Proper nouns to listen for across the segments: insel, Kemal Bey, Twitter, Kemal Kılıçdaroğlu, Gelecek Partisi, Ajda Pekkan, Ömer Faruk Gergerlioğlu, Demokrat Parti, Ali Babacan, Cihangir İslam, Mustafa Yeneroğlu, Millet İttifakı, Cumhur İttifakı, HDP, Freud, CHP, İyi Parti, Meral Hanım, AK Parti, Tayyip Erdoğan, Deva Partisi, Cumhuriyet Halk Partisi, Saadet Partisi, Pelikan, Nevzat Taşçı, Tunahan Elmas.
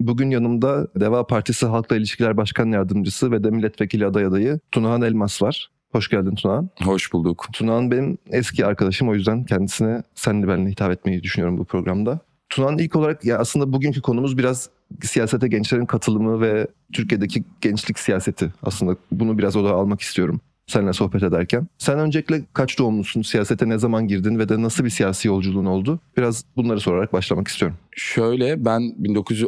Bugün yanımda Deva Partisi Halkla İlişkiler Başkan Yardımcısı ve de milletvekili aday adayı Tunahan Elmas var. Hoş geldin Tunahan. Hoş bulduk. Tunahan benim eski arkadaşım, o yüzden kendisine senle benle hitap etmeyi düşünüyorum bu programda. Tunahan, ilk olarak ya aslında bugünkü konumuz biraz siyasete gençlerin katılımı ve Türkiye'deki gençlik siyaseti. Aslında bunu biraz odağa almak istiyorum seninle sohbet ederken. Sen öncelikle kaç doğumlusun, siyasete ne zaman girdin ve de nasıl bir siyasi yolculuğun oldu? Biraz bunları sorarak başlamak istiyorum. Şöyle, ben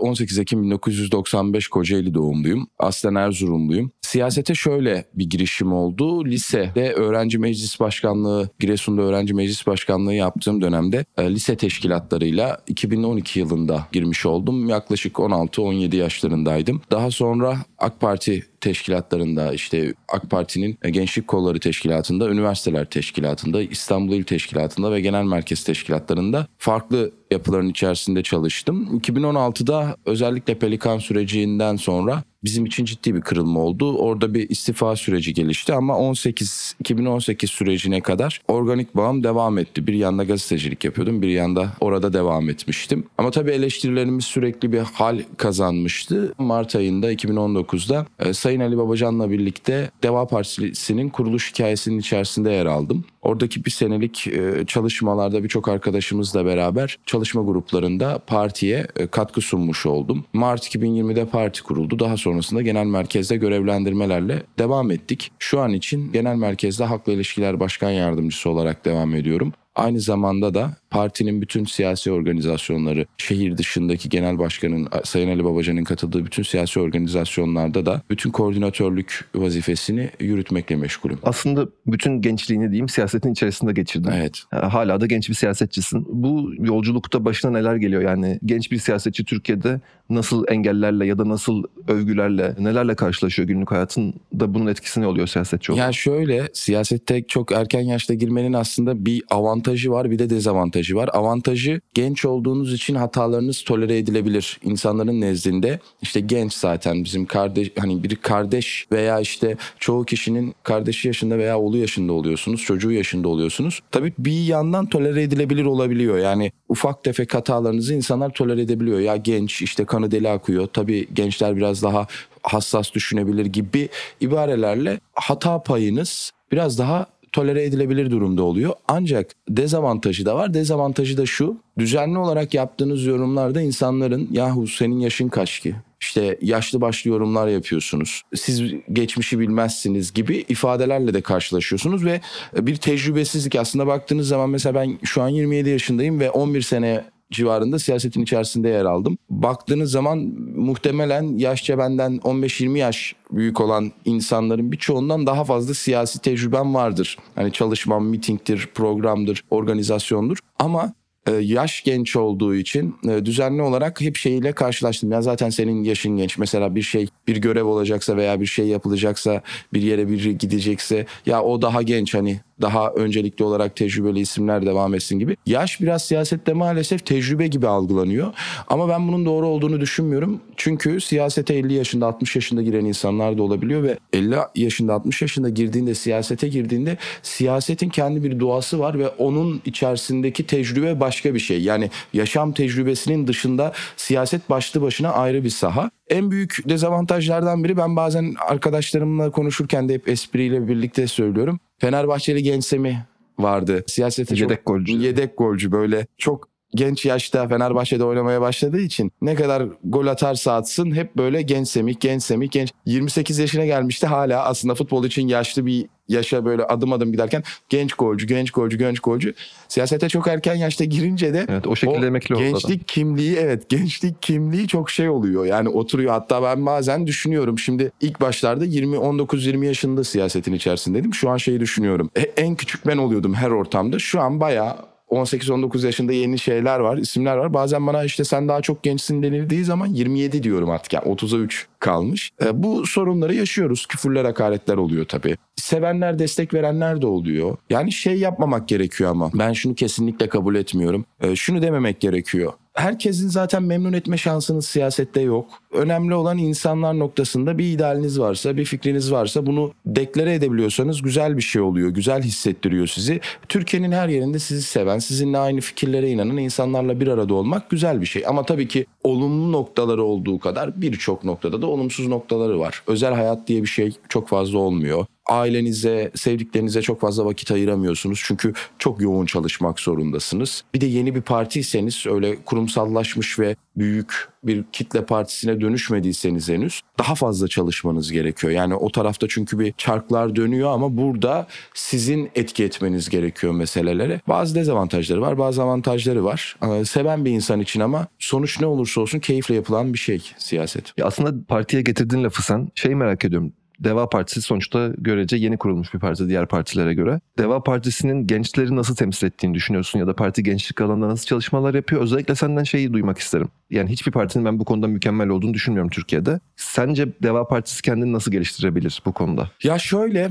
18 Ekim 1995 Kocaeli doğumluyum. Aslen Erzurumluyum. Siyasete şöyle bir girişim oldu. Lisede öğrenci meclis başkanlığı, Giresun'da öğrenci meclis başkanlığı yaptığım dönemde lise teşkilatlarıyla 2012 yılında girmiş oldum. Yaklaşık 16-17 yaşlarındaydım. Daha sonra AK Parti teşkilatlarında, işte AK Parti'nin Gençlik Kolları Teşkilatı'nda, Üniversiteler Teşkilatı'nda, İstanbul İl Teşkilatı'nda ve Genel Merkez Teşkilatları'nda farklı yapıların içerisinde çalıştım. 2016'da özellikle Pelikan sürecinden sonra bizim için ciddi bir kırılma oldu. Orada bir istifa süreci gelişti ama 2018 sürecine kadar organik bağım devam etti. Bir yanda gazetecilik yapıyordum, bir yanda orada devam etmiştim. Ama tabii eleştirilerimiz sürekli bir hal kazanmıştı. Mart ayında 2019'da Sayın Ali Babacan'la birlikte Deva Partisi'nin kuruluş hikayesinin içerisinde yer aldım. Oradaki bir senelik çalışmalarda birçok arkadaşımızla beraber çalışma gruplarında partiye katkı sunmuş oldum. Mart 2020'de parti kuruldu. Daha sonrasında genel merkezde görevlendirmelerle devam ettik. Şu an için genel merkezde Halkla İlişkiler Başkan Yardımcısı olarak devam ediyorum. Aynı zamanda da partinin bütün siyasi organizasyonları, şehir dışındaki genel başkanın Sayın Ali Babacan'ın katıldığı bütün siyasi organizasyonlarda da bütün koordinatörlük vazifesini yürütmekle meşgulüm. Aslında bütün gençliğini diyeyim siyasetin içerisinde geçirdin. Evet. Hala da genç bir siyasetçisin. Bu yolculukta başına neler geliyor? Yani genç bir siyasetçi Türkiye'de nasıl engellerle ya da nasıl övgülerle, nelerle karşılaşıyor günlük hayatında, bunun etkisi ne oluyor siyasetçi olarak? Ya şöyle, siyasette çok erken yaşta girmenin aslında bir avantajı var, bir de dezavantajı var. Avantajı, genç olduğunuz için hatalarınız tolere edilebilir. İnsanların nezdinde işte genç zaten bizim kardeş, hani bir kardeş veya işte çoğu kişinin kardeşi yaşında veya oğlu yaşında oluyorsunuz, çocuğu yaşında oluyorsunuz. Tabii bir yandan tolere edilebilir olabiliyor. Yani ufak tefek hatalarınızı insanlar tolere edebiliyor. Ya genç işte kanı deli akıyor. Tabii gençler biraz daha hassas düşünebilir gibi ibarelerle hata payınız biraz daha tolere edilebilir durumda oluyor. Ancak dezavantajı da var. Dezavantajı da şu: düzenli olarak yaptığınız yorumlarda insanların "yahu senin yaşın kaç ki?", İşte yaşlı başlı yorumlar yapıyorsunuz, siz geçmişi bilmezsiniz gibi ifadelerle de karşılaşıyorsunuz ve bir tecrübesizlik. Aslında baktığınız zaman mesela ben şu an 27 yaşındayım ve 11 sene civarında siyasetin içerisinde yer aldım. Baktığınız zaman muhtemelen yaşça benden 15-20 yaş büyük olan insanların birçoğundan daha fazla siyasi tecrübem vardır. Hani çalışmam mitingdir, programdır, organizasyondur. Ama yaş genç olduğu için düzenli olarak hep şeyle karşılaştım. Ya zaten senin yaşın genç. Mesela bir şey, bir görev olacaksa veya bir şey yapılacaksa, bir yere biri gidecekse, ya o daha genç, hani daha öncelikli olarak tecrübeli isimler devam etsin gibi. Yaş biraz siyasette maalesef tecrübe gibi algılanıyor. Ama ben bunun doğru olduğunu düşünmüyorum. Çünkü siyasete 50 yaşında 60 yaşında giren insanlar da olabiliyor ve 50 yaşında 60 yaşında girdiğinde, siyasete girdiğinde siyasetin kendi bir doğası var ve onun içerisindeki tecrübe başka bir şey. Yani yaşam tecrübesinin dışında siyaset başlı başına ayrı bir saha. En büyük dezavantajlardan biri, ben bazen arkadaşlarımla konuşurken de hep espriyle birlikte söylüyorum, Fenerbahçeli genç Semih vardı. Siyasete yedek golcü. Yedek golcü, böyle çok genç yaşta Fenerbahçe'de oynamaya başladığı için ne kadar gol atarsa atsın hep böyle genç Semih, genç Semih, genç. 28 yaşına gelmişti, hala aslında futbol için yaşlı bir yaşa böyle adım adım giderken genç golcü, genç golcü, genç golcü. Siyasete çok erken yaşta girince de evet, o şekilde emekli oldu. Gençlik kimliği, evet, gençlik kimliği çok şey oluyor. Yani oturuyor. Hatta ben bazen düşünüyorum. Şimdi ilk başlarda 19-20 yaşında siyasetin içerisindeydim. Şu an şeyi düşünüyorum. En küçük ben oluyordum her ortamda. Şu an bayağı 18-19 yaşında yeni şeyler var, isimler var. Bazen bana işte sen daha çok gençsin denildiği zaman 27 diyorum artık. Yani 30'a 3 kalmış. Bu sorunları yaşıyoruz. Küfürler, hakaretler oluyor tabii. Sevenler, destek verenler de oluyor. Yani şey yapmamak gerekiyor ama. Ben şunu kesinlikle kabul etmiyorum. Şunu dememek gerekiyor. Herkesin zaten memnun etme şansınız siyasette yok. Önemli olan insanlar noktasında bir idealiniz varsa, bir fikriniz varsa bunu deklare edebiliyorsanız güzel bir şey oluyor. Güzel hissettiriyor sizi. Türkiye'nin her yerinde sizi seven, sizinle aynı fikirlere inanan insanlarla bir arada olmak güzel bir şey. Ama tabii ki olumlu noktaları olduğu kadar birçok noktada da olumsuz noktaları var. Özel hayat diye bir şey çok fazla olmuyor. Ailenize, sevdiklerinize çok fazla vakit ayıramıyorsunuz. Çünkü çok yoğun çalışmak zorundasınız. Bir de yeni bir partiyseniz, öyle kurumsallaşmış ve büyük bir kitle partisine dönüşmediyseniz henüz daha fazla çalışmanız gerekiyor. Yani o tarafta çünkü bir çarklar dönüyor ama burada sizin etki etmeniz gerekiyor meselelere. Bazı dezavantajları var, bazı avantajları var. Seven bir insan için ama sonuç ne olursa olsun keyifle yapılan bir şey siyaset. Ya aslında partiye getirdiğin lafı sen, şeyi merak ediyorum. Deva Partisi sonuçta görece yeni kurulmuş bir parti diğer partilere göre. Deva Partisi'nin gençleri nasıl temsil ettiğini düşünüyorsun ya da parti gençlik alanında nasıl çalışmalar yapıyor? Özellikle senden şeyi duymak isterim. Yani hiçbir partinin ben bu konuda mükemmel olduğunu düşünmüyorum Türkiye'de. Sence Deva Partisi kendini nasıl geliştirebilir bu konuda? Ya şöyle,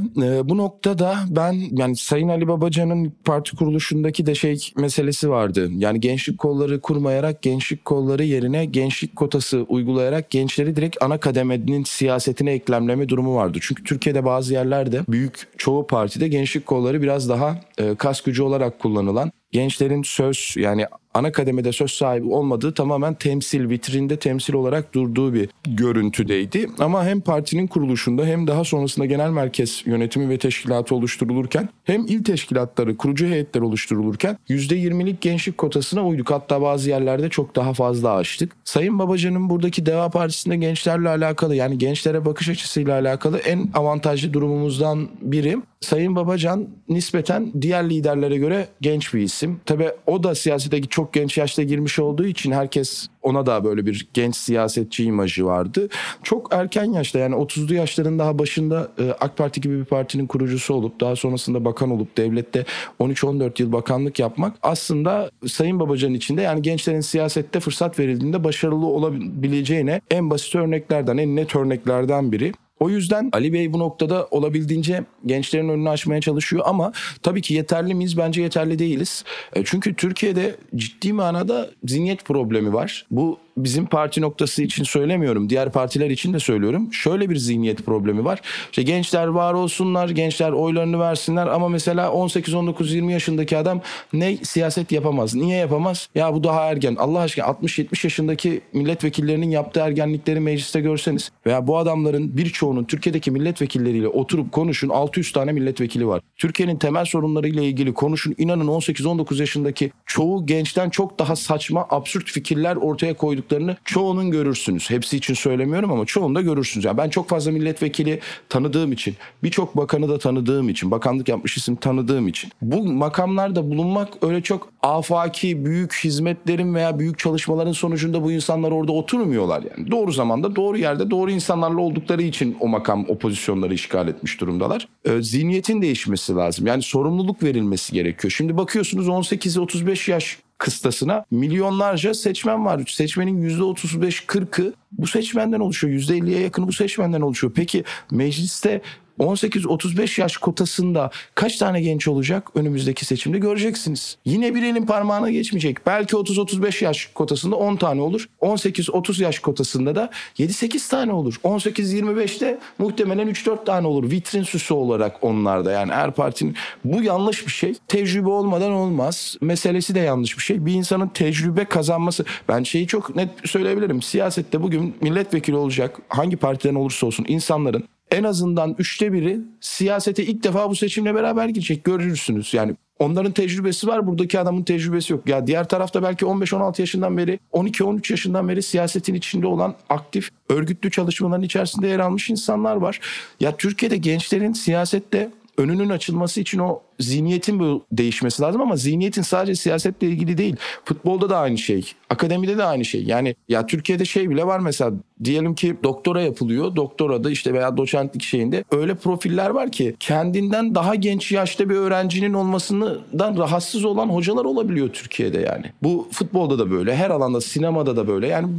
bu noktada ben yani Sayın Ali Babacan'ın parti kuruluşundaki de şey meselesi vardı. Yani gençlik kolları kurmayarak gençlik kolları yerine gençlik kotası uygulayarak gençleri direkt ana kademenin siyasetine eklemleme durumu vardı. Çünkü Türkiye'de bazı yerlerde büyük çoğu partide gençlik kolları biraz daha kas gücü olarak kullanılan, gençlerin söz yani ana kademede söz sahibi olmadığı, tamamen temsil, vitrinde temsil olarak durduğu bir görüntüdeydi. Ama hem partinin kuruluşunda hem daha sonrasında genel merkez yönetimi ve teşkilatı oluşturulurken hem il teşkilatları, kurucu heyetler oluşturulurken %20'lik gençlik kotasına uyduk. Hatta bazı yerlerde çok daha fazla aştık. Sayın Babacan'ın buradaki Deva Partisi'nde gençlerle alakalı, yani gençlere bakış açısıyla alakalı en avantajlı durumumuzdan biri. Sayın Babacan nispeten diğer liderlere göre genç bir isim. Tabii o da siyasete çok genç yaşta girmiş olduğu için herkes ona da böyle bir genç siyasetçi imajı vardı. Çok erken yaşta, yani 30'lu yaşların daha başında AK Parti gibi bir partinin kurucusu olup daha sonrasında bakan olup devlette 13-14 yıl bakanlık yapmak aslında Sayın Babacan'ın içinde, yani gençlerin siyasette fırsat verildiğinde başarılı olabileceğine en basit örneklerden, en net örneklerden biri. O yüzden Ali Bey bu noktada olabildiğince gençlerin önünü açmaya çalışıyor ama tabii ki yeterli miyiz? Bence yeterli değiliz. Çünkü Türkiye'de ciddi manada zihniyet problemi var. Bu bizim parti noktası için söylemiyorum. Diğer partiler için de söylüyorum. Şöyle bir zihniyet problemi var. İşte gençler var olsunlar, gençler oylarını versinler ama mesela 18-19-20 yaşındaki adam ne siyaset yapamaz. Niye yapamaz? Ya bu daha ergen. Allah aşkına 60-70 yaşındaki milletvekillerinin yaptığı ergenlikleri mecliste görseniz veya bu adamların birçoğunun Türkiye'deki milletvekilleriyle oturup konuşun, 600 tane milletvekili var. Türkiye'nin temel sorunlarıyla ilgili konuşun. İnanın 18-19 yaşındaki çoğu gençten çok daha saçma, absürt fikirler ortaya koyduk. Çoğunun görürsünüz. Hepsi için söylemiyorum ama çoğunda görürsünüz. Yani ben çok fazla milletvekili tanıdığım için, birçok bakanı da tanıdığım için, bakanlık yapmış isim tanıdığım için bu makamlarda bulunmak öyle çok afaki büyük hizmetlerin veya büyük çalışmaların sonucunda bu insanlar orada oturmuyorlar yani. Doğru zamanda, doğru yerde, doğru insanlarla oldukları için o makam, o pozisyonları işgal etmiş durumdalar. Zihniyetin değişmesi lazım. Yani sorumluluk verilmesi gerekiyor. Şimdi bakıyorsunuz 18-35 yaş kıstasına milyonlarca seçmen var. Seçmenin %35-40'ı bu seçmenden oluşuyor. %50'ye yakını bu seçmenden oluşuyor. Peki mecliste 18-35 yaş kotasında kaç tane genç olacak önümüzdeki seçimde göreceksiniz. Yine bir elin parmağına geçmeyecek. Belki 30-35 yaş kotasında 10 tane olur. 18-30 yaş kotasında da 7-8 tane olur. 18-25'te muhtemelen 3-4 tane olur. Vitrin süsü olarak onlarda, yani her partinin. Bu yanlış bir şey. Tecrübe olmadan olmaz. Meselesi de yanlış bir şey. Bir insanın tecrübe kazanması. Ben şeyi çok net söyleyebilirim. Siyasette bugün milletvekili olacak hangi partiden olursa olsun insanların en azından 3'te 1'i siyasete ilk defa bu seçimle beraber girecek, görürsünüz. Yani onların tecrübesi var, buradaki adamın tecrübesi yok. Ya diğer tarafta belki 15-16 yaşından beri, 12-13 yaşından beri siyasetin içinde olan, aktif örgütlü çalışmaların içerisinde yer almış insanlar var. Ya Türkiye'de gençlerin siyasette önünün açılması için o zihniyetin değişmesi lazım, ama zihniyetin sadece siyasetle ilgili değil. Futbolda da aynı şey, akademide de aynı şey. Yani ya Türkiye'de şey bile var mesela, diyelim ki doktora yapılıyor. Doktorada işte veya doçentlik şeyinde öyle profiller var ki kendinden daha genç yaşta bir öğrencinin olmasından rahatsız olan hocalar olabiliyor Türkiye'de yani. Bu futbolda da böyle, her alanda, sinemada da böyle. Yani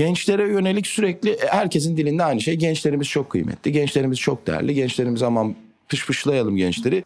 gençlere yönelik sürekli herkesin dilinde aynı şey. Gençlerimiz çok kıymetli, gençlerimiz çok değerli, gençlerimiz aman pışpışlayalım gençleri.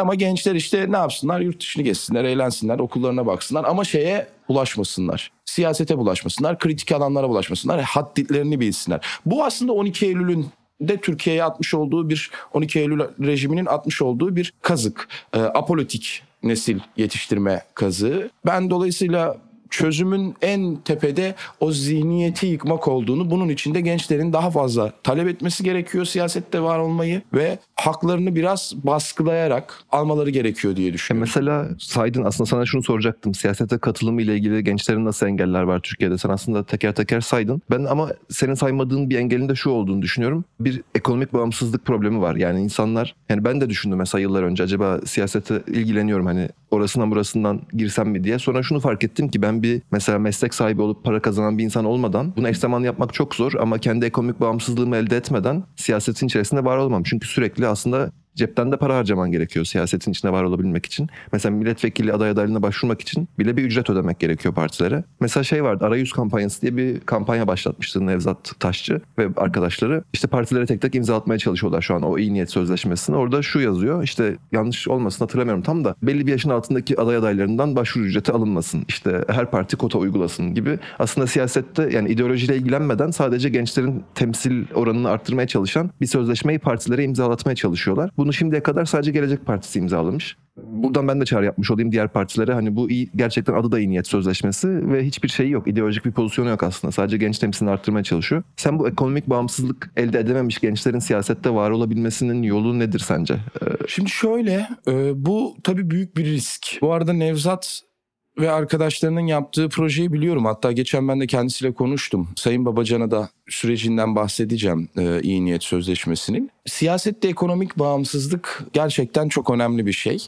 Ama gençler işte ne yapsınlar? Yurt dışını gezsinler, eğlensinler, okullarına baksınlar ama şeye bulaşmasınlar. Siyasete bulaşmasınlar, kritik alanlara bulaşmasınlar, haddlerini bilsinler. Bu aslında 12 Eylül'ün de Türkiye'ye atmış olduğu bir, 12 Eylül rejiminin atmış olduğu bir kazık. Apolitik nesil yetiştirme kazığı. Ben dolayısıyla çözümün en tepede o zihniyeti yıkmak olduğunu, bunun için de gençlerin daha fazla talep etmesi gerekiyor siyasette var olmayı ve haklarını biraz baskılayarak almaları gerekiyor diye düşünüyorum. Mesela saydın, aslında sana şunu soracaktım. Siyasete katılımı ile ilgili gençlerin nasıl engeller var Türkiye'de? Sen aslında teker teker saydın. Ben ama senin saymadığın bir engelin de şu olduğunu düşünüyorum. Bir ekonomik bağımsızlık problemi var. Yani insanlar, yani ben de düşündüm mesela yıllar önce, acaba siyasete ilgileniyorum hani orasından burasından girsem mi diye. Sonra şunu fark ettim ki ben bir mesela meslek sahibi olup para kazanan bir insan olmadan bunu eş zamanlı yapmak çok zor, ama kendi ekonomik bağımsızlığımı elde etmeden siyasetin içerisinde var olmam. Çünkü sürekli aslında cepten de para harcaman gerekiyor siyasetin içinde var olabilmek için. Mesela milletvekili adaylığına başvurmak için bile bir ücret ödemek gerekiyor partilere. Mesela şey vardı, Arayüz Kampanyası diye bir kampanya başlatmıştı Nevzat Taşçı ve arkadaşları. İşte partilere tek tek imza atmaya çalışıyorlar şu an o iyi niyet sözleşmesini. Orada şu yazıyor, işte yanlış olmasın hatırlamıyorum tam da, belli bir yaşın altındaki aday adaylarından başvuru ücreti alınmasın. İşte her parti kota uygulasın gibi. Aslında siyasette yani ideolojiyle ilgilenmeden sadece gençlerin temsil oranını arttırmaya çalışan bir sözleşmeyi partilere imzalatmaya çalışıyorlar. Bunu şimdiye kadar sadece Gelecek Partisi imzalamış. Buradan ben de çağrı yapmış olayım diğer partilere. Hani bu iyi, gerçekten adı da iyi niyet sözleşmesi ve hiçbir şeyi yok. İdeolojik bir pozisyonu yok aslında. Sadece genç temsilini arttırmaya çalışıyor. Sen bu ekonomik bağımsızlık elde edememiş gençlerin siyasette var olabilmesinin yolu nedir sence? Şimdi şöyle, bu tabii büyük bir risk. Bu arada Nevzat ve arkadaşlarının yaptığı projeyi biliyorum. Hatta geçen ben de kendisiyle konuştum. Sayın Babacan'a da sürecinden bahsedeceğim iyi niyet sözleşmesinin. Siyasette ekonomik bağımsızlık gerçekten çok önemli bir şey.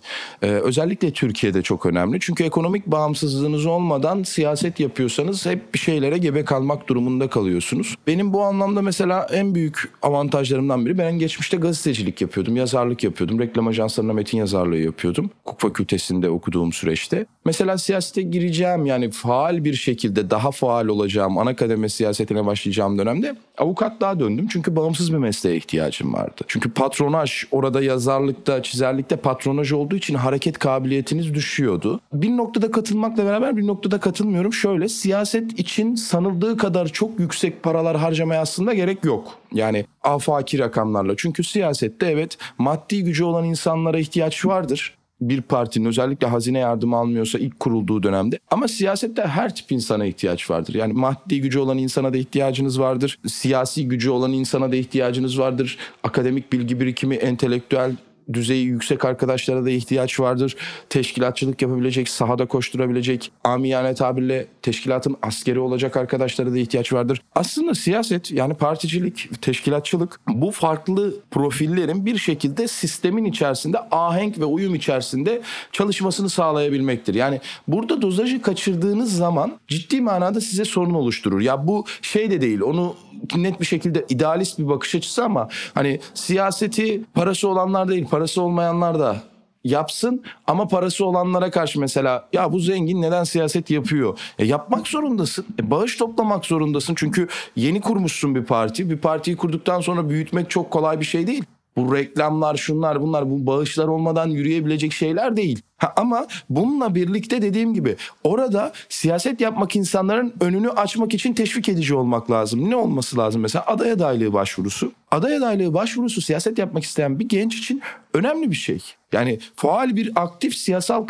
Özellikle Türkiye'de çok önemli. Çünkü ekonomik bağımsızlığınız olmadan siyaset yapıyorsanız hep bir şeylere gebe kalmak durumunda kalıyorsunuz. Benim bu anlamda mesela en büyük avantajlarımdan biri, ben geçmişte gazetecilik yapıyordum, yazarlık yapıyordum, reklam ajanslarına metin yazarlığı yapıyordum. Hukuk fakültesinde okuduğum süreçte. Mesela siyasete gireceğim, yani faal bir şekilde daha faal olacağım, ana kademe siyasetine başlayacağım dönemde avukatlığa döndüm. Çünkü bağımsız bir mesleğe ihtiyacım vardı. Çünkü patronaj, orada yazarlıkta, çizerlikte patronaj olduğu için hareket kabiliyetiniz düşüyordu. Bir noktada katılmakla beraber bir noktada katılmıyorum. Şöyle, siyaset için sanıldığı kadar çok yüksek paralar harcamaya aslında gerek yok. Yani afaki rakamlarla. Çünkü siyasette evet maddi gücü olan insanlara ihtiyaç vardır. Bir partinin özellikle hazine yardımı almıyorsa ilk kurulduğu dönemde. Ama siyasette her tip insana ihtiyaç vardır. Yani maddi gücü olan insana da ihtiyacınız vardır. Siyasi gücü olan insana da ihtiyacınız vardır. Akademik bilgi birikimi, entelektüel düzeyi yüksek arkadaşlara da ihtiyaç vardır. Teşkilatçılık yapabilecek, sahada koşturabilecek, amiyane tabirle teşkilatın askeri olacak arkadaşlara da ihtiyaç vardır. Aslında siyaset, yani particilik, teşkilatçılık, bu farklı profillerin bir şekilde sistemin içerisinde ahenk ve uyum içerisinde çalışmasını sağlayabilmektir. Yani burada dozajı kaçırdığınız zaman ciddi manada size sorun oluşturur. Ya bu şey de değil, onu net bir şekilde idealist bir bakış açısı, ama hani siyaseti parası olanlar değil, parası olmayanlar da yapsın, ama parası olanlara karşı mesela ya bu zengin neden siyaset yapıyor? Yapmak zorundasın. Bağış toplamak zorundasın. Çünkü yeni kurmuşsun bir parti. Bir partiyi kurduktan sonra büyütmek çok kolay bir şey değil. Bu reklamlar, şunlar, bunlar, bu bağışlar olmadan yürüyebilecek şeyler değil. Ama bununla birlikte dediğim gibi orada siyaset yapmak, insanların önünü açmak için teşvik edici olmak lazım. Ne olması lazım? Mesela aday adaylığı başvurusu. Aday adaylığı başvurusu siyaset yapmak isteyen bir genç için önemli bir şey. Yani faal bir aktif siyasal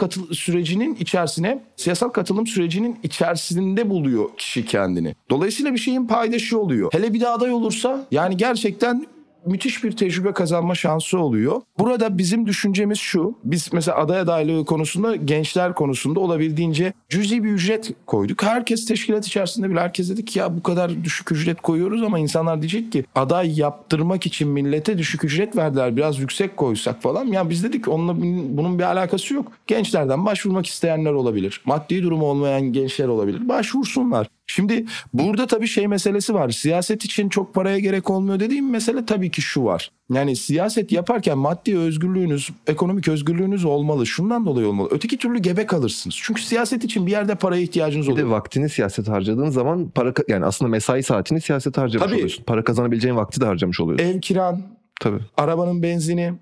katılım sürecinin içerisinde buluyor kişi kendini. Dolayısıyla bir şeyin paydaşı oluyor. Hele bir de aday olursa yani gerçekten müthiş bir tecrübe kazanma şansı oluyor. Burada bizim düşüncemiz şu. Biz mesela aday adaylığı konusunda, gençler konusunda olabildiğince cüzi bir ücret koyduk. Herkes teşkilat içerisinde bile herkes dedi ki ya bu kadar düşük ücret koyuyoruz ama insanlar diyecek ki aday yaptırmak için millete düşük ücret verdiler, biraz yüksek koysak falan. Ya biz dedik onunla bunun bir alakası yok. Gençlerden başvurmak isteyenler olabilir. Maddi durumu olmayan gençler olabilir. Başvursunlar. Şimdi burada tabii şey meselesi var. Siyaset için çok paraya gerek olmuyor dediğim mesele tabii ki şu var. Yani siyaset yaparken maddi özgürlüğünüz, ekonomik özgürlüğünüz olmalı. Şundan dolayı olmalı. Öteki türlü gebe kalırsınız. Çünkü siyaset için bir yerde paraya ihtiyacınız oluyor. Bir de vaktini siyaset harcadığın zaman para, yani aslında mesai saatini siyaset harcamış tabii oluyorsun. Para kazanabileceğin vakti de harcamış oluyorsun. Ev kiran, tabii, arabanın benzini,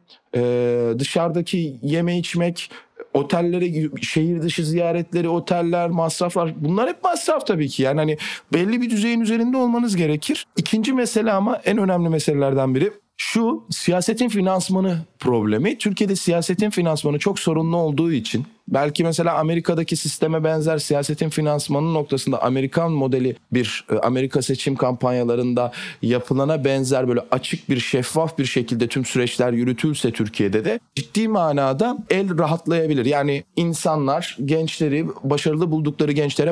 dışarıdaki yeme içmek, otellere, şehir dışı ziyaretleri, oteller, masraflar. Bunlar hep masraf tabii ki. Yani hani belli bir düzeyin üzerinde olmanız gerekir. İkinci mesele ama en önemli meselelerden biri şu: siyasetin finansmanı problemi. Türkiye'de siyasetin finansmanı çok sorunlu olduğu için, belki mesela Amerika'daki sisteme benzer siyasetin finansmanı noktasında Amerikan modeli, bir Amerika seçim kampanyalarında yapılana benzer böyle açık bir, şeffaf bir şekilde tüm süreçler yürütülse Türkiye'de de ciddi manada el rahatlayabilir. Yani insanlar gençleri, başarılı buldukları gençlere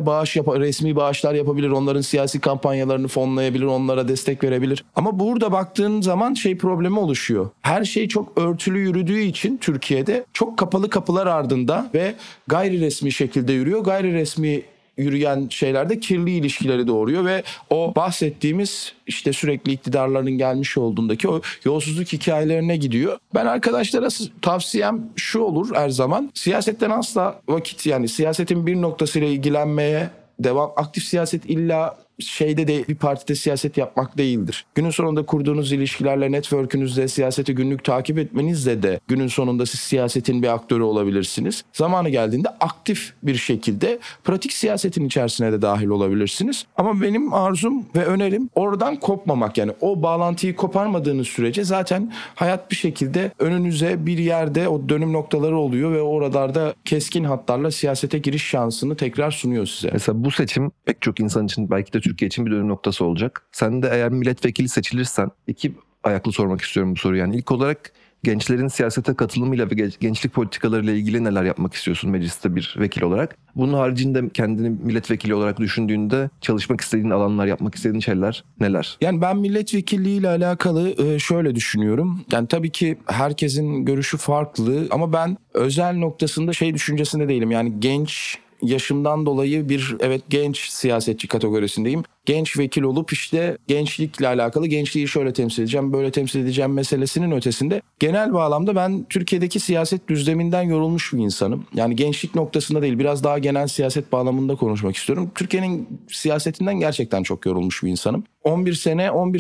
resmi bağışlar yapabilir. Onların siyasi kampanyalarını fonlayabilir, onlara destek verebilir. Ama burada baktığın zaman şey problemi oluşuyor. Her şey çok örtülü yürüdüğü için Türkiye'de çok kapalı kapılar ardında ve gayri resmi şekilde yürüyor. Gayri resmi yürüyen şeylerde kirli ilişkileri doğuruyor ve o bahsettiğimiz işte sürekli iktidarların gelmiş olduğundaki o yolsuzluk hikayelerine gidiyor. Ben arkadaşlara tavsiyem şu olur her zaman: siyasetten asla vakit, yani siyasetin bir noktasıyla ilgilenmeye devam. Aktif siyaset illa şeyde de bir partide siyaset yapmak değildir. Günün sonunda kurduğunuz ilişkilerle, network'ünüzle, siyaseti günlük takip etmenizle de günün sonunda siz siyasetin bir aktörü olabilirsiniz. Zamanı geldiğinde aktif bir şekilde pratik siyasetin içerisine de dahil olabilirsiniz. Ama benim arzum ve önerim oradan kopmamak. Yani o bağlantıyı koparmadığınız sürece zaten hayat bir şekilde önünüze bir yerde o dönüm noktaları oluyor ve oralarda keskin hatlarla siyasete giriş şansını tekrar sunuyor size. Mesela bu seçim pek çok insan için, belki de Türkiye için bir dönüm noktası olacak. Sen de eğer milletvekili seçilirsen, iki ayaklı sormak istiyorum bu soruyu. Yani ilk olarak gençlerin siyasete katılımıyla ve gençlik politikalarıyla ilgili neler yapmak istiyorsun mecliste bir vekil olarak? Bunun haricinde kendini milletvekili olarak düşündüğünde çalışmak istediğin alanlar, yapmak istediğin şeyler neler? Yani ben milletvekilliğiyle alakalı şöyle düşünüyorum. Yani tabii ki herkesin görüşü farklı ama ben özel noktasında şey düşüncesinde değilim. Yani genç, yaşımdan dolayı bir, evet, genç siyasetçi kategorisindeyim. Genç vekil olup işte gençlikle alakalı, gençliği şöyle temsil edeceğim, böyle temsil edeceğim meselesinin ötesinde genel bağlamda ben Türkiye'deki siyaset düzleminden yorulmuş bir insanım. Yani gençlik noktasında değil, biraz daha genel siyaset bağlamında konuşmak istiyorum. Türkiye'nin siyasetinden gerçekten çok yorulmuş bir insanım. 11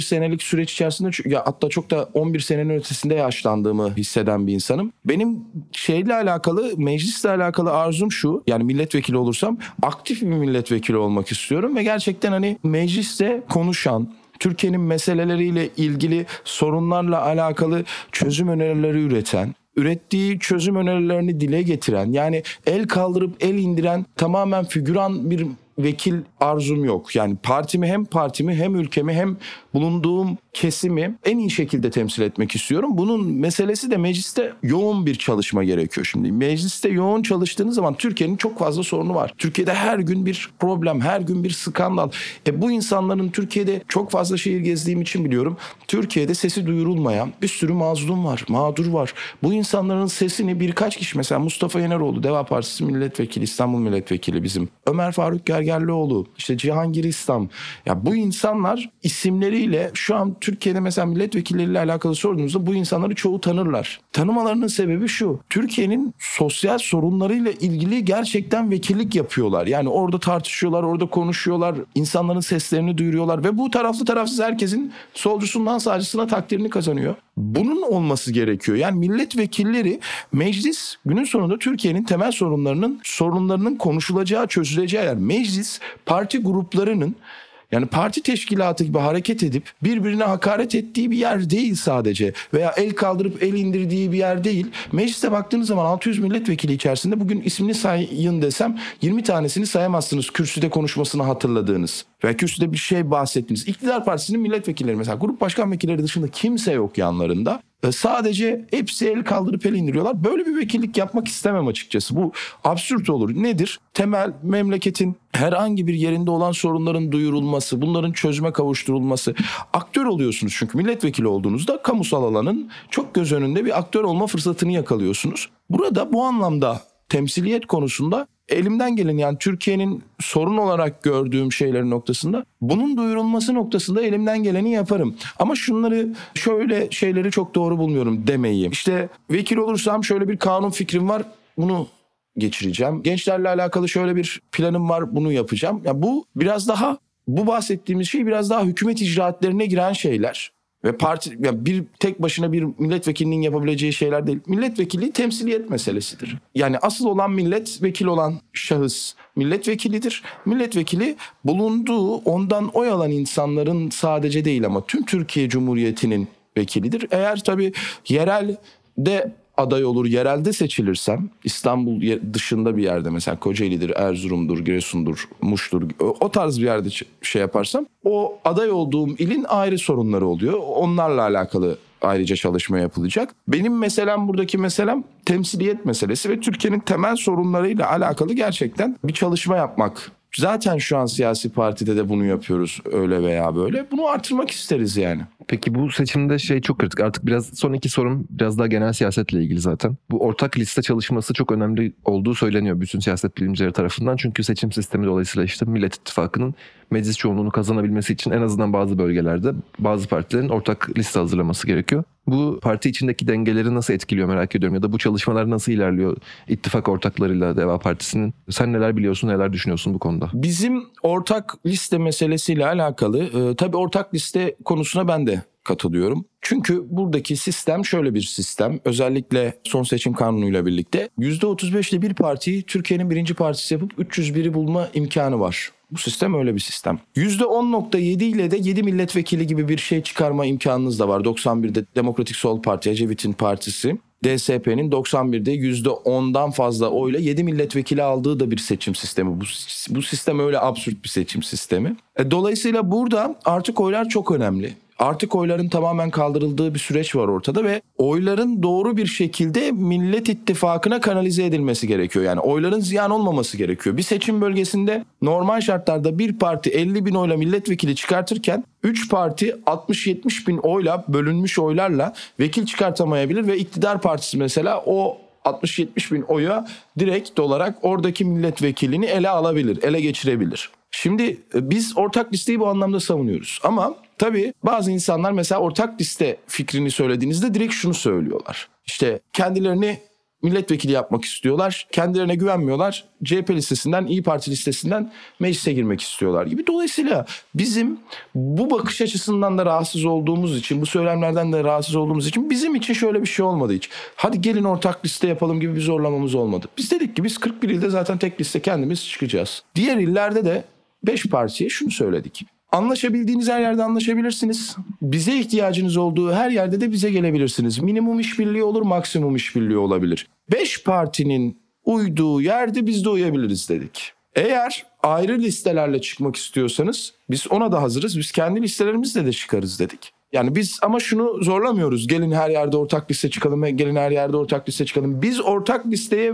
senelik süreç içerisinde, ya hatta çok da 11 senenin ötesinde yaşlandığımı hisseden bir insanım. Benim şeyle alakalı, meclisle alakalı arzum şu: yani milletvekili olursam aktif bir milletvekili olmak istiyorum ve gerçekten hani mecliste konuşan, Türkiye'nin meseleleriyle ilgili, sorunlarla alakalı çözüm önerileri üreten, ürettiği çözüm önerilerini dile getiren, yani el kaldırıp el indiren tamamen figüran bir vekil arzum yok. Yani partimi hem ülkemi hem bulunduğum kesimi en iyi şekilde temsil etmek istiyorum. Bunun meselesi de mecliste yoğun bir çalışma gerekiyor şimdi. Mecliste yoğun çalıştığınız zaman Türkiye'nin çok fazla sorunu var. Türkiye'de her gün bir problem, her gün bir skandal. Bu insanların, Türkiye'de çok fazla şehir gezdiğim için biliyorum, Türkiye'de sesi duyurulmayan bir sürü mazlum var, mağdur var. Bu insanların sesini birkaç kişi, mesela Mustafa Yeneroğlu, Deva Partisi milletvekili, İstanbul milletvekili bizim, Ömer Faruk Gergerlioğlu, işte Cihangir İslam. Ya bu insanlar isimleriyle şu an Türkiye'de mesela milletvekilleriyle alakalı sorduğunuzda bu insanları çoğu tanırlar. Tanımalarının sebebi şu: Türkiye'nin sosyal sorunlarıyla ilgili gerçekten vekillik yapıyorlar. Yani orada tartışıyorlar, orada konuşuyorlar, insanların seslerini duyuruyorlar ve bu taraflı tarafsız herkesin, solcusundan sağcısına, takdirini kazanıyor. Bunun olması gerekiyor. Yani milletvekilleri, meclis günün sonunda Türkiye'nin temel sorunlarının konuşulacağı, çözüleceği yer. Meclis parti gruplarının Yani parti teşkilatı gibi hareket edip birbirine hakaret ettiği bir yer değil sadece. Veya el kaldırıp el indirdiği bir yer değil. Meclise baktığınız zaman 600 milletvekili içerisinde bugün ismini sayın desem 20 tanesini sayamazsınız. Kürsüde konuşmasını hatırladığınız veya kürsüde bir şey bahsettiniz. İktidar partisinin milletvekilleri mesela grup başkan vekilleri dışında kimse yok yanlarında. Sadece hepsi el kaldırıp el indiriyorlar. Böyle bir vekillik yapmak istemem açıkçası. Bu absürt olur. Nedir? Temel memleketin herhangi bir yerinde olan sorunların duyurulması, bunların çözüme kavuşturulması. Aktör oluyorsunuz çünkü milletvekili olduğunuzda kamusal alanın çok göz önünde bir aktör olma fırsatını yakalıyorsunuz. Burada bu anlamda temsiliyet konusunda elimden gelen yani Türkiye'nin sorun olarak gördüğüm şeylerin noktasında bunun duyurulması noktasında elimden geleni yaparım. Ama şunları şöyle şeyleri çok doğru bulmuyorum demeyi. İşte vekil olursam şöyle bir kanun fikrim var bunu geçireceğim. Gençlerle alakalı şöyle bir planım var bunu yapacağım. Ya bu biraz daha bu bahsettiğimiz şey biraz daha hükümet icraatlerine giren şeyler. Ve parti yani bir tek başına bir milletvekilinin yapabileceği şeyler değil. Milletvekili temsiliyet meselesidir. Yani asıl olan milletvekili olan şahıs milletvekilidir. Milletvekili bulunduğu ondan oy alan insanların sadece değil ama tüm Türkiye Cumhuriyeti'nin vekilidir. Eğer tabii yerelde aday olur, yerelde seçilirsem İstanbul dışında bir yerde mesela Kocaeli'dir, Erzurum'dur, Giresun'dur, Muş'tur o tarz bir yerde şey yaparsam o aday olduğum ilin ayrı sorunları oluyor. Onlarla alakalı ayrıca çalışma yapılacak. Benim meselem buradaki meselem temsiliyet meselesi ve Türkiye'nin temel sorunlarıyla alakalı gerçekten bir çalışma yapmak. Zaten şu an siyasi partide de bunu yapıyoruz öyle veya böyle. Bunu artırmak isteriz yani. Peki bu seçimde şey çok kritik. Artık biraz son iki sorum biraz daha genel siyasetle ilgili zaten. Bu ortak liste çalışması çok önemli olduğu söyleniyor bütün siyaset bilimcileri tarafından. Çünkü seçim sistemi dolayısıyla işte Millet İttifakı'nın meclis çoğunluğunu kazanabilmesi için en azından bazı bölgelerde bazı partilerin ortak liste hazırlaması gerekiyor. Bu parti içindeki dengeleri nasıl etkiliyor merak ediyorum ya da bu çalışmalar nasıl ilerliyor ittifak ortaklarıyla Deva Partisi'nin? Sen neler biliyorsun, neler düşünüyorsun bu konuda? Bizim ortak liste meselesiyle alakalı tabii ortak liste konusuna ben de katılıyorum. Çünkü buradaki sistem şöyle bir sistem. Özellikle son seçim kanunuyla birlikte %35'li bir partiyi Türkiye'nin birinci partisi yapıp 301'i bulma imkanı var. Bu sistem öyle bir sistem. %10.7 ile de 7 milletvekili gibi bir şey çıkarma imkanınız da var. 91'de Demokratik Sol Parti, Ecevit'in partisi, DSP'nin 91'de %10'dan fazla oyla 7 milletvekili aldığı da bir seçim sistemi. Bu sistem öyle absürt bir seçim sistemi. Dolayısıyla burada artık oylar çok önemli. Artık oyların tamamen kaldırıldığı bir süreç var ortada ve oyların doğru bir şekilde Millet İttifakı'na kanalize edilmesi gerekiyor. Yani oyların ziyan olmaması gerekiyor. Bir seçim bölgesinde normal şartlarda bir parti 50 bin oyla milletvekili çıkartırken 3 parti 60-70 bin oyla bölünmüş oylarla vekil çıkartamayabilir ve iktidar partisi mesela o 60-70 bin oya direkt olarak oradaki milletvekilini ele alabilir, ele geçirebilir. Şimdi biz ortak listeyi bu anlamda savunuyoruz ama tabii bazı insanlar mesela ortak liste fikrini söylediğinizde direkt şunu söylüyorlar. İşte kendilerini milletvekili yapmak istiyorlar, kendilerine güvenmiyorlar, CHP listesinden, İyi Parti listesinden meclise girmek istiyorlar gibi. Dolayısıyla bizim bu bakış açısından da rahatsız olduğumuz için, bu söylemlerden de rahatsız olduğumuz için bizim için şöyle bir şey olmadı hiç. Hadi gelin ortak liste yapalım gibi bir zorlamamız olmadı. Biz dedik ki biz 41 ilde zaten tek liste kendimiz çıkacağız. Diğer illerde de 5 partiye şunu söyledik. Anlaşabildiğiniz her yerde anlaşabilirsiniz. Bize ihtiyacınız olduğu her yerde de bize gelebilirsiniz. Minimum işbirliği olur, maksimum işbirliği olabilir. 5 partinin uyduğu yerde biz de uyabiliriz dedik. Eğer ayrı listelerle çıkmak istiyorsanız biz ona da hazırız. Biz kendi listelerimizle de çıkarız dedik. Yani biz ama şunu zorlamıyoruz. Gelin her yerde ortak liste çıkalım, gelin her yerde ortak liste çıkalım. Biz ortak listeye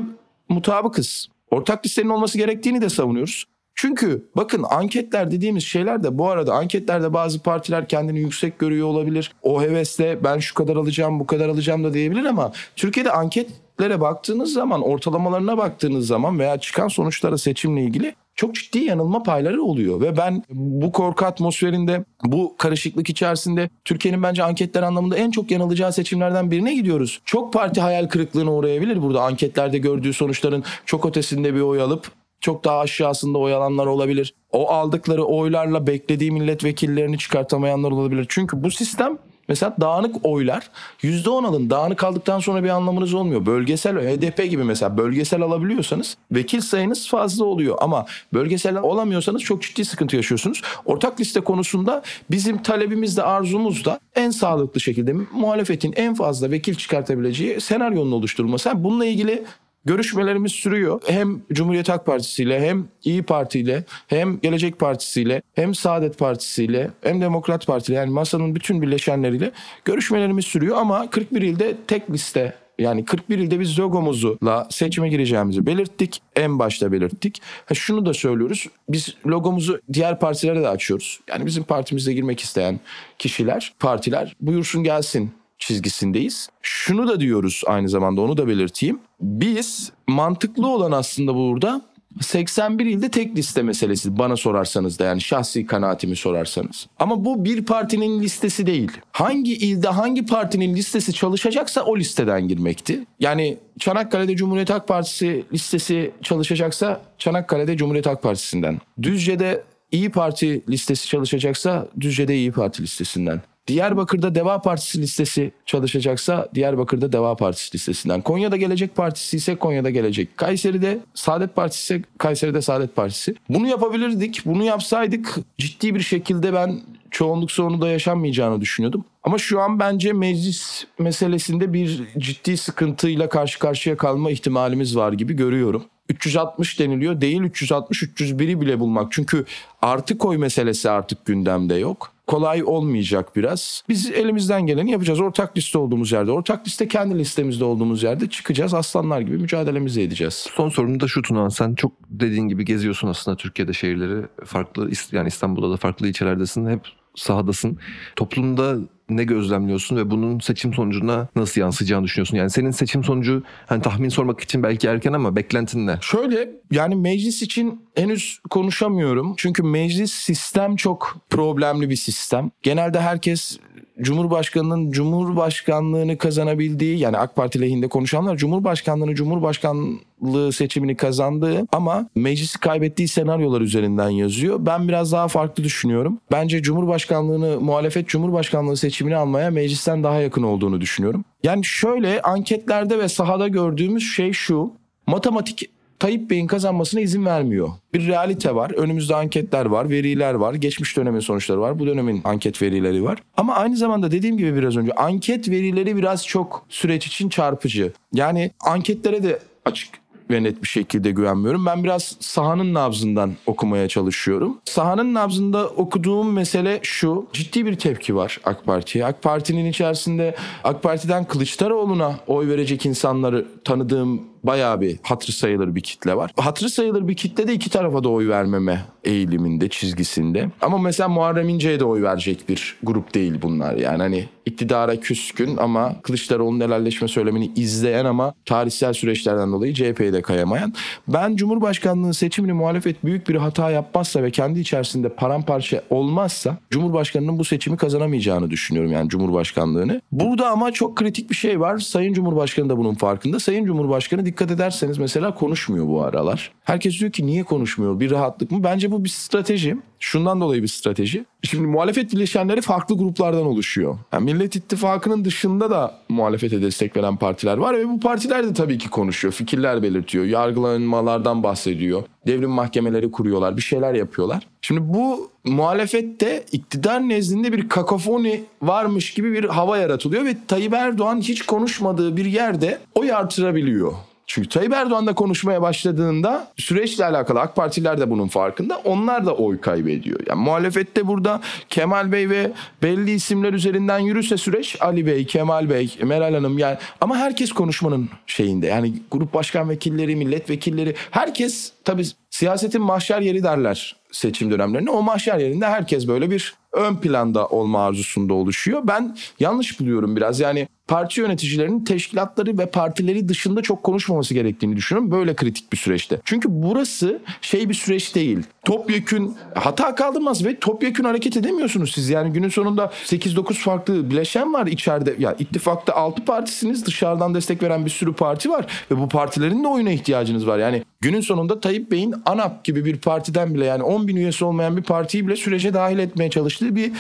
mutabıkız. Ortak listenin olması gerektiğini de savunuyoruz. Çünkü bakın anketler dediğimiz şeyler de bu arada anketlerde bazı partiler kendini yüksek görüyor olabilir. O hevesle ben şu kadar alacağım, bu kadar alacağım da diyebilir ama Türkiye'de anketlere baktığınız zaman, ortalamalarına baktığınız zaman veya çıkan sonuçlara seçimle ilgili çok ciddi yanılma payları oluyor. Ve ben bu korku atmosferinde, bu karışıklık içerisinde Türkiye'nin bence anketler anlamında en çok yanılacağı seçimlerden birine gidiyoruz. Çok parti hayal kırıklığına uğrayabilir burada. Anketlerde gördüğü sonuçların çok ötesinde bir oy alıp çok daha aşağısında oy alanlar olabilir. O aldıkları oylarla beklediği milletvekillerini çıkartamayanlar olabilir. Çünkü bu sistem Mesela dağınık oylar %10 alın. Dağınık aldıktan sonra bir anlamınız olmuyor. Bölgesel HDP gibi mesela bölgesel alabiliyorsanız vekil sayınız fazla oluyor. Ama bölgesel olamıyorsanız çok ciddi sıkıntı yaşıyorsunuz. Ortak liste konusunda bizim talebimiz de arzumuz da en sağlıklı şekilde muhalefetin en fazla vekil çıkartabileceği senaryonun oluşturulması. Yani bununla ilgili görüşmelerimiz sürüyor. Hem Cumhuriyet Halk Partisi ile hem İyi Parti ile hem Gelecek Partisi ile hem Saadet Partisi ile hem Demokrat Parti ile yani masanın bütün birleşenleriyle görüşmelerimiz sürüyor ama 41 ilde tek liste yani 41 ilde biz logomuzla seçime gireceğimizi belirttik. En başta belirttik. Şunu da söylüyoruz. Biz logomuzu diğer partilere de açıyoruz. Yani bizim partimizde girmek isteyen kişiler, partiler buyursun gelsin çizgisindeyiz. Şunu da diyoruz aynı zamanda onu da belirteyim. Biz mantıklı olan aslında burada 81 ilde tek liste meselesi bana sorarsanız da yani şahsi kanaatimi sorarsanız. Ama bu bir partinin listesi değil. Hangi ilde hangi partinin listesi çalışacaksa o listeden girmekti. Yani Çanakkale'de Cumhuriyet Halk Partisi listesi çalışacaksa Çanakkale'de Cumhuriyet Halk Partisi'nden. Düzce'de İyi Parti listesi çalışacaksa Düzce'de İyi Parti listesinden. Diyarbakır'da Deva Partisi listesi çalışacaksa Diyarbakır'da Deva Partisi listesinden. Konya'da Gelecek Partisi ise Konya'da Gelecek. Kayseri'de Saadet Partisi ise Kayseri'de Saadet Partisi. Bunu yapabilirdik. Bunu yapsaydık ciddi bir şekilde ben çoğunluk sorunu da yaşanmayacağını düşünüyordum. Ama şu an bence meclis meselesinde bir ciddi sıkıntıyla karşı karşıya kalma ihtimalimiz var gibi görüyorum. 360 deniliyor değil 360 301'i bile bulmak. Çünkü artı koy meselesi artık gündemde yok. Kolay olmayacak biraz. Biz elimizden geleni yapacağız. Ortak liste olduğumuz yerde, ortak liste kendi listemizde olduğumuz yerde çıkacağız. Aslanlar gibi mücadelemizi edeceğiz. Son sorum da şu Tunahan. Sen çok dediğin gibi geziyorsun aslında Türkiye'de şehirleri. Farklı yani İstanbul'da da farklı ilçelerdesin. Hep sahadasın. Toplumda ne gözlemliyorsun ve bunun seçim sonucuna nasıl yansıyacağını düşünüyorsun? Yani senin seçim sonucu hani tahmin sormak için belki erken ama beklentin ne? Şöyle yani meclis için henüz konuşamıyorum. Çünkü meclis sistem çok problemli bir sistem. Genelde herkes Cumhurbaşkanı'nın Cumhurbaşkanlığını kazanabildiği yani AK Parti lehinde konuşanlar Cumhurbaşkanlığı seçimini kazandığı ama meclisi kaybettiği senaryolar üzerinden yazıyor. Ben biraz daha farklı düşünüyorum. Bence Cumhurbaşkanlığını muhalefet Cumhurbaşkanlığı seçimini almaya meclisten daha yakın olduğunu düşünüyorum. Yani şöyle anketlerde ve sahada gördüğümüz şey şu. Matematik Tayyip Bey'in kazanmasına izin vermiyor. Bir realite var. Önümüzde anketler var, veriler var, geçmiş dönemin sonuçları var, bu dönemin anket verileri var. Ama aynı zamanda dediğim gibi biraz önce anket verileri biraz çok süreç için çarpıcı. Yani anketlere de açık ve net bir şekilde güvenmiyorum. Ben biraz sahanın nabzından okumaya çalışıyorum. Sahanın nabzında okuduğum mesele şu. Ciddi bir tepki var AK Parti'ye. AK Parti'nin içerisinde AK Parti'den Kılıçdaroğlu'na oy verecek insanları tanıdığım bayağı bir hatırı sayılır bir kitle var. Hatırı sayılır bir kitle de iki tarafa da oy vermeme eğiliminde, çizgisinde. Ama mesela Muharrem İnce'ye de oy verecek bir grup değil bunlar. Yani hani iktidara küskün ama Kılıçdaroğlu'nun helalleşme söylemini izleyen ama tarihsel süreçlerden dolayı CHP'ye de kayamayan. Ben Cumhurbaşkanlığı seçimini muhalefet büyük bir hata yapmazsa ve kendi içerisinde paramparça olmazsa Cumhurbaşkanı'nın bu seçimi kazanamayacağını düşünüyorum yani Cumhurbaşkanlığını. Burada ama çok kritik bir şey var. Sayın Cumhurbaşkanı da bunun farkında. Sayın Cumhurbaşkanı dikkat ederseniz mesela konuşmuyor bu aralar. Herkes diyor ki niye konuşmuyor? Bir rahatlık mı? Bence bu bir strateji. Şundan dolayı bir strateji. Şimdi muhalefet birleşenleri farklı gruplardan oluşuyor. Yani Millet İttifakı'nın dışında da muhalefete destek veren partiler var ve bu partiler de tabii ki konuşuyor. Fikirler belirtiyor. Yargılanmalardan bahsediyor. Devrim mahkemeleri kuruyorlar. Bir şeyler yapıyorlar. Şimdi bu muhalefette iktidar nezdinde bir kakofoni varmış gibi bir hava yaratılıyor ve Tayyip Erdoğan hiç konuşmadığı bir yerde oy artırabiliyor. Çünkü Tayyip Erdoğan da konuşmaya başladığında süreçle alakalı AK Partiler de bunun farkında. Onlar da oy kaybediyor. Yani muhalefette burada Kemal Bey ve belli isimler üzerinden yürürse süreç Ali Bey, Kemal Bey, Meral Hanım yani ama herkes konuşmanın şeyinde. Yani grup başkan vekilleri, milletvekilleri herkes tabii siyasetin mahşer yeri derler seçim dönemlerinde. O mahşer yerinde herkes böyle bir ön planda olma arzusunda oluşuyor. Ben yanlış buluyorum biraz. Yani parti yöneticilerinin teşkilatları ve partileri dışında çok konuşmaması gerektiğini düşünüyorum. Böyle kritik bir süreçte. Çünkü burası bir süreç değil. Topyekün hata kaldırmaz ve topyekün hareket edemiyorsunuz siz. Yani günün sonunda 8-9 farklı bileşen var içeride. Ya ittifakta 6 partisiniz. Dışarıdan destek veren bir sürü parti var. Ve bu partilerin de oyuna ihtiyacınız var. Yani günün sonunda Tayyip Bey'in ANAP gibi bir partiden bile yani 10 bin üyesi olmayan bir partiyi bile sürece dahil etmeye çalıştığı bir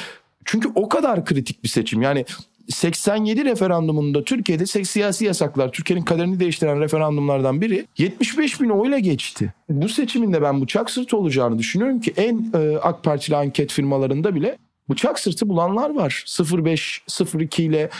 Çünkü o kadar kritik bir seçim. Yani 87 referandumunda Türkiye'de siyasi yasaklar, Türkiye'nin kaderini değiştiren referandumlardan biri 75 bin oyla geçti. Bu seçimin de ben bıçak sırtı olacağını düşünüyorum ki en AK Partili anket firmalarında bile bıçak sırtı bulanlar var. 0,5-0,2 ile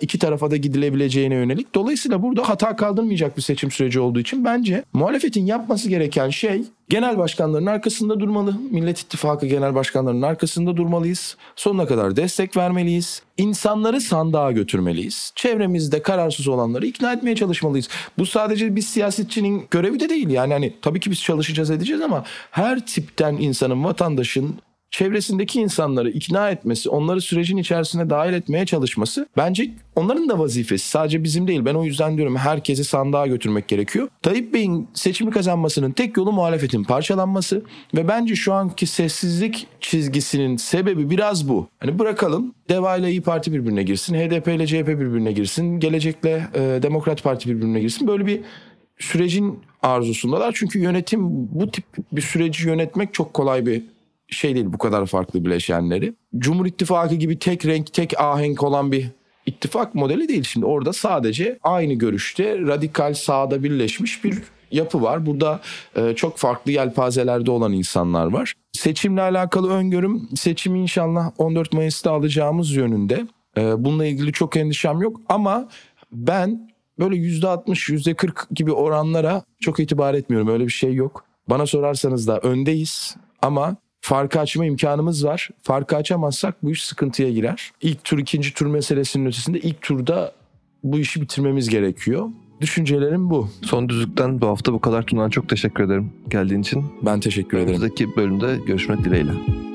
iki tarafa da gidilebileceğine yönelik. Dolayısıyla burada hata kaldırmayacak bir seçim süreci olduğu için bence muhalefetin yapması gereken şey genel başkanların arkasında durmalı. Millet İttifakı genel başkanlarının arkasında durmalıyız. Sonuna kadar destek vermeliyiz. İnsanları sandığa götürmeliyiz. Çevremizde kararsız olanları ikna etmeye çalışmalıyız. Bu sadece bir siyasetçinin görevi de değil. Yani hani tabii ki biz çalışacağız edeceğiz ama her tipten insanın, vatandaşın çevresindeki insanları ikna etmesi, onları sürecin içerisine dahil etmeye çalışması bence onların da vazifesi. Sadece bizim değil. Ben o yüzden diyorum herkesi sandığa götürmek gerekiyor. Tayyip Bey'in seçimi kazanmasının tek yolu muhalefetin parçalanması ve bence şu anki sessizlik çizgisinin sebebi biraz bu. Hani bırakalım Deva ile İyi Parti birbirine girsin, HDP ile CHP birbirine girsin, Gelecek'le Demokrat Parti birbirine girsin. Böyle bir sürecin arzusundalar. Çünkü yönetim, bu tip bir süreci yönetmek çok kolay bir şey değil, bu kadar farklı bileşenleri. Cumhur İttifakı gibi tek renk, tek ahenk olan bir ittifak modeli değil. Şimdi orada sadece aynı görüşte radikal sağda birleşmiş bir yapı var. Burada çok farklı yelpazelerde olan insanlar var. Seçimle alakalı öngörüm, seçimi inşallah 14 Mayıs'ta alacağımız yönünde. Bununla ilgili çok endişem yok ama ben böyle %60, %40 gibi oranlara çok itibar etmiyorum. Öyle bir şey yok. Bana sorarsanız da öndeyiz ama farkı açma imkanımız var. Farkı açamazsak bu iş sıkıntıya girer. İlk tur, ikinci tur meselesinin ötesinde ilk turda bu işi bitirmemiz gerekiyor. Düşüncelerim bu. Son düzlükten bu hafta bu kadar. Tunahan, çok teşekkür ederim geldiğin için. Ben teşekkür ederim. Önümüzdeki bölümde görüşmek dileğiyle.